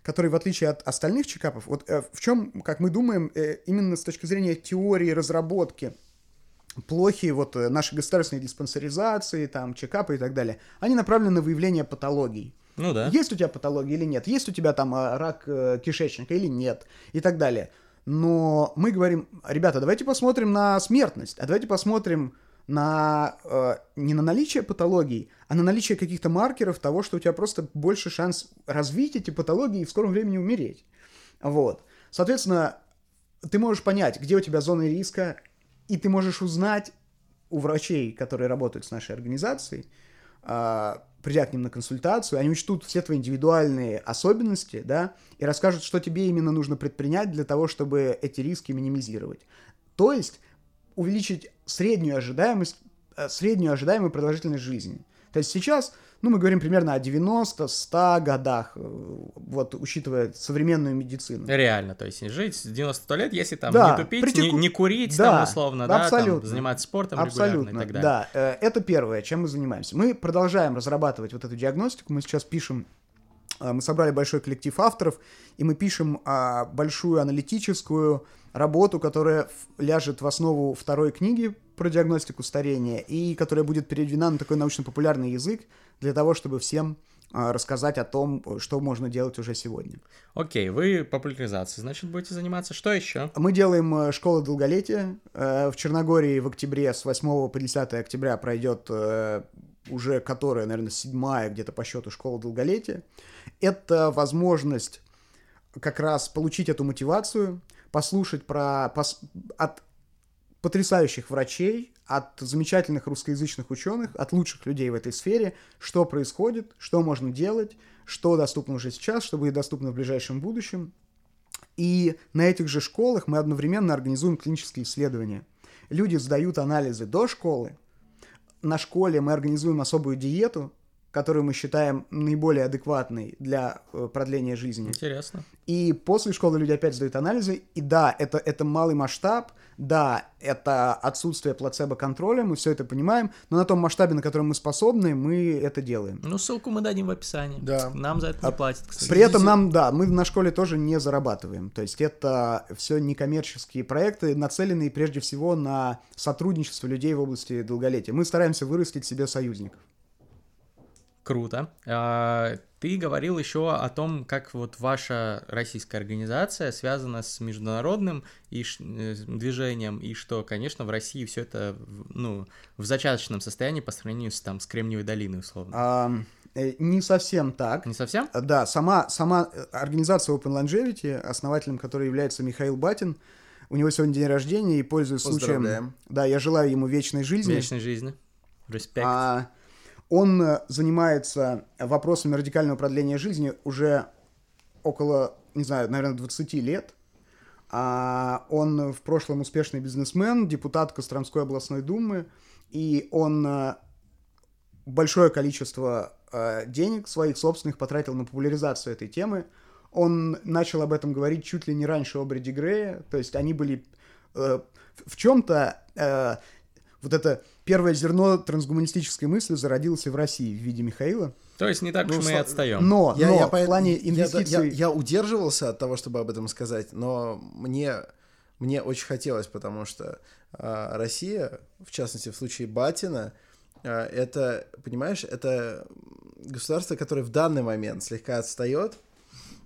который, в отличие от остальных чекапов, вот в чем, как мы думаем, именно с точки зрения теории разработки, плохие вот наши государственные диспансеризации, там, чекапы и так далее, они направлены на выявление патологий. Ну да. Есть у тебя патология или нет? Есть у тебя там рак кишечника или нет? И так далее. Но мы говорим, ребята, давайте посмотрим на смертность, а давайте посмотрим на не на наличие патологий, а на наличие каких-то маркеров того, что у тебя просто больше шанс развить эти патологии и в скором времени умереть. Вот. Соответственно, ты можешь понять, где у тебя зоны риска, и ты можешь узнать у врачей, которые работают с нашей организацией, придя к ним на консультацию, они учтут все твои индивидуальные особенности, да, и расскажут, что тебе именно нужно предпринять для того, чтобы эти риски минимизировать. То есть увеличить среднюю ожидаемую продолжительность жизни. То есть сейчас, мы говорим примерно о 90-100 годах, вот, учитывая современную медицину. Реально, то есть жить 90 лет, если там не тупить, не курить, там, условно, там, заниматься спортом регулярно и так далее. Да, это первое, чем мы занимаемся. Мы продолжаем разрабатывать вот эту диагностику, мы сейчас пишем, мы собрали большой коллектив авторов, и мы пишем большую аналитическую работу, которая ляжет в основу 2 книги про диагностику старения, и которая будет переведена на такой научно-популярный язык для того, чтобы всем рассказать о том, что можно делать уже сегодня. Окей, вы популяризацией, значит, будете заниматься. Что еще? Мы делаем школу долголетия. В Черногории в октябре, с 8 по 10 октября пройдет уже которая, наверное, 7-я где-то по счету школа долголетия. Это возможность как раз получить эту мотивацию, послушать от потрясающих врачей, от замечательных русскоязычных ученых, от лучших людей в этой сфере, что происходит, что можно делать, что доступно уже сейчас, что будет доступно в ближайшем будущем. И на этих же школах мы одновременно организуем клинические исследования. Люди сдают анализы до школы. На школе мы организуем особую диету, которую мы считаем наиболее адекватной для продления жизни. Интересно. И после школы люди опять сдают анализы, и да, это малый масштаб, да, это отсутствие плацебо-контроля, мы все это понимаем, но на том масштабе, на котором мы способны, мы это делаем. Ссылку мы дадим в описании. Да. Нам за это не платят, кстати. При этом мы на школе тоже не зарабатываем, то есть это все некоммерческие проекты, нацеленные прежде всего на сотрудничество людей в области долголетия. Мы стараемся вырастить себе союзников. Круто. Ты говорил еще о том, как вот ваша российская организация связана с международным движением, и что, конечно, в России все это в зачаточном состоянии по сравнению с Кремниевой долиной, условно. Не совсем так. Не совсем? Да, сама организация Open Longevity, основателем которой является Михаил Батин, у него сегодня день рождения, и, пользуясь случаем, я желаю ему вечной жизни. Респект. Он занимается вопросами радикального продления жизни уже около, не знаю, наверное, 20 лет. Он в прошлом успешный бизнесмен, депутат Костромской областной думы, и он большое количество денег своих собственных потратил на популяризацию этой темы. Он начал об этом говорить чуть ли не раньше Обри де Грея, то есть они были в чем-то... Вот это первое зерно трансгуманистической мысли зародилось и в России в виде Михаила. То есть не так уж мы и отстаем. Но в плане инвестиций... Я удерживался от того, чтобы об этом сказать, но мне очень хотелось, потому что Россия, в частности, в случае Батина, это, понимаешь, это государство, которое в данный момент слегка отстает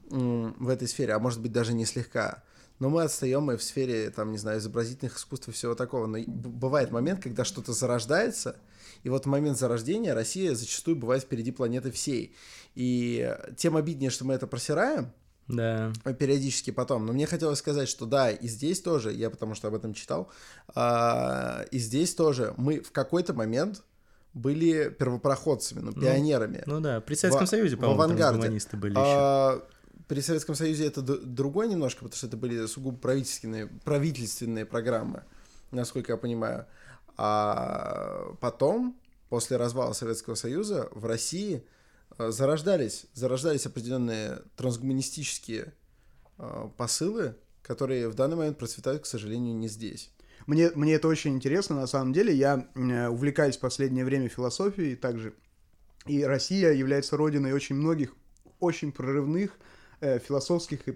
в этой сфере, а может быть даже не слегка. Но мы отстаем и в сфере, там, не знаю, изобразительных искусств и всего такого. Но бывает момент, когда что-то зарождается, и вот в момент зарождения Россия зачастую бывает впереди планеты всей. И тем обиднее, что мы это просираем, да, периодически потом. Но мне хотелось сказать, что да, и здесь тоже, я потому что об этом читал, и здесь тоже мы в какой-то момент были первопроходцами, пионерами. Ну да, при Советском Союзе, по-моему, трансгуманисты были еще. При Советском Союзе это другое немножко, потому что это были сугубо правительственные программы, насколько я понимаю. А потом, после развала Советского Союза, в России зарождались определенные трансгуманистические посылы, которые в данный момент процветают, к сожалению, не здесь. Мне это очень интересно, на самом деле. Я увлекаюсь в последнее время философией также. И Россия является родиной очень многих, очень прорывных философских и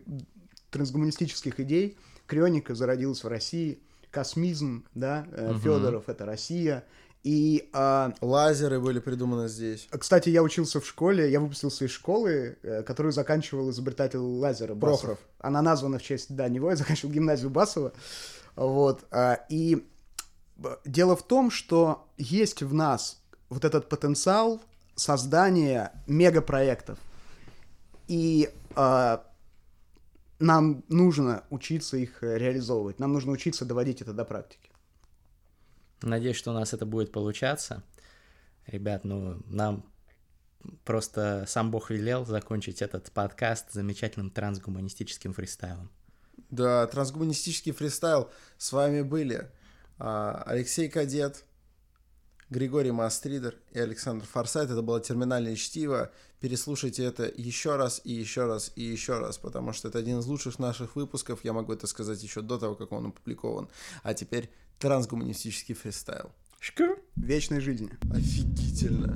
трансгуманистических идей. Крёника зародилась в России, космизм, да, Фёдоров — это Россия, и... Лазеры были придуманы здесь. Кстати, я учился в школе, я выпустился из школы, которую заканчивал изобретатель лазера Бахров. Она названа в честь, да, него, я заканчивал гимназию Басова, вот, и дело в том, что есть в нас вот этот потенциал создания мегапроектов, и нам нужно учиться их реализовывать, нам нужно учиться доводить это до практики. Надеюсь, что у нас это будет получаться. Ребят, нам просто сам Бог велел закончить этот подкаст замечательным трансгуманистическим фристайлом. Да, трансгуманистический фристайл. С вами были Алексей Кадет, Григорий Мастридер и Александр Форсайт. Это было «Терминальное чтиво». Переслушайте это еще раз и еще раз и еще раз, потому что это один из лучших наших выпусков. Я могу это сказать еще до того, как он опубликован. А теперь трансгуманистический фристайл. Шкур. Вечной жизни. Офигительно.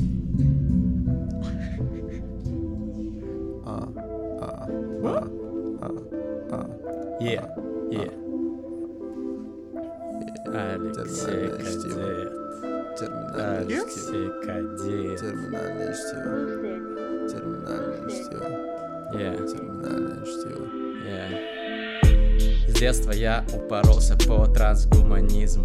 Алексей Кадет. Терминальное чтиво. С детства я упоролся по трансгуманизму.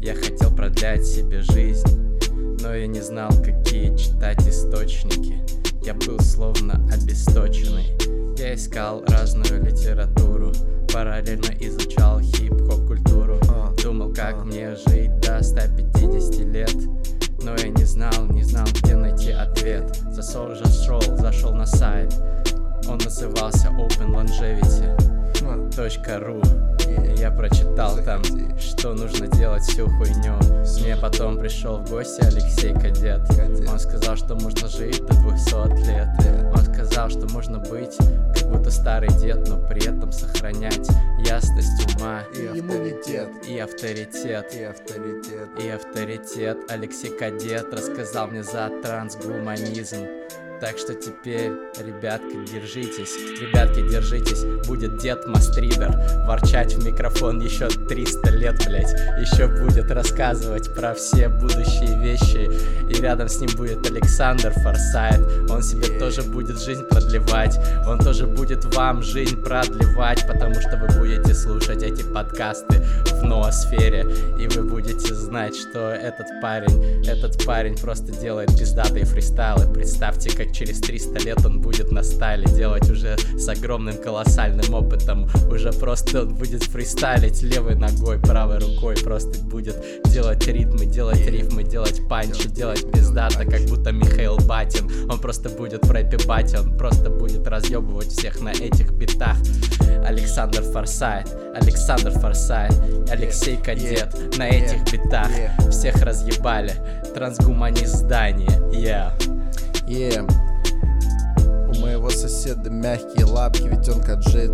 Я хотел продлять себе жизнь, но я не знал, какие читать источники. Я был словно обесточенный. Я искал разную литературу, параллельно изучал хип-хоп-культуру. Думал, как мне жить до 150 лет, но я не знал, где найти ответ. Зашел на сайт, он назывался OpenLongevity.ru. Я прочитал там, что нужно делать всю хуйню. Мне потом пришел в гости Алексей Кадет. Он сказал, что можно жить до 200 лет. Он сказал, что можно быть как будто старый дед, но при этом сохранять ясность ума и иммунитет. И авторитет. Алексей Кадет рассказал мне за трансгуманизм. Так что теперь, ребятки, держитесь, будет дед Мастридер ворчать в микрофон еще 300 лет, блять, еще будет рассказывать про все будущие вещи, и рядом с ним будет Александр Форсайт, он себе тоже будет жизнь продлевать, он тоже будет вам жизнь продлевать, потому что вы будете слушать эти подкасты в ноосфере, и вы будете знать, что этот парень просто делает пиздатые фристайлы. Представьте, как через 300 лет он будет на стайле делать уже с огромным колоссальным опытом, уже просто он будет фристайлить левой ногой, правой рукой, просто будет делать ритмы, делать рифмы, делать панчи, делать пиздата, как будто Михаил Батин. Он просто будет в рэпе Батин, он просто будет разъебывать всех на этих битах. Александр Форсайт, Алексей Кадет, на этих битах всех разъебали, трансгуманист здания, У моего соседа мягкие лапки, ведь он каджит.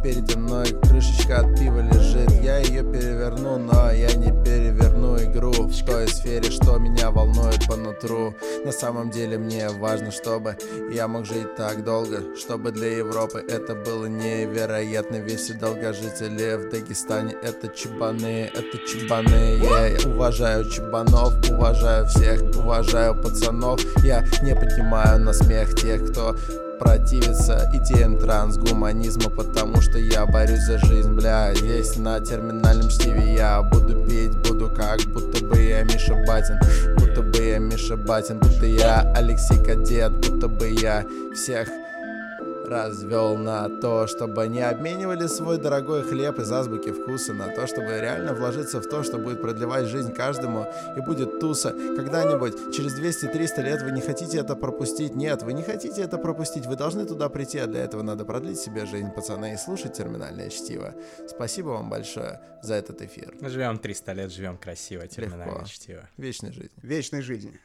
Передо мной крышечка от пива лежит. Я ее переверну, но я не переверну игру. В той сфере, что меня волнует по нутру. На самом деле мне важно, чтобы я мог жить так долго, чтобы для Европы это было невероятно. Весь долгожители в Дагестане — это чебаны. Я уважаю чебанов, уважаю всех, уважаю пацанов. Я не поднимаю на смех тех, кто противиться идеям трансгуманизма, потому что я борюсь за жизнь, бля. Здесь на терминальном чтиве я буду петь, буду как будто бы я Миша Батин, будто бы я Миша Батин, будто я Алексей Кадет, будто бы я всех развел на то, чтобы они обменивали свой дорогой хлеб из азбуки вкуса на то, чтобы реально вложиться в то, что будет продлевать жизнь каждому, и будет туса. Когда-нибудь, через 200-300 лет вы не хотите это пропустить. Нет, вы не хотите это пропустить, вы должны туда прийти, а для этого надо продлить себе жизнь, пацаны, и слушать терминальное чтиво. Спасибо вам большое за этот эфир. Живем 300 лет, живем красиво, терминальное чтиво. Вечной жизни.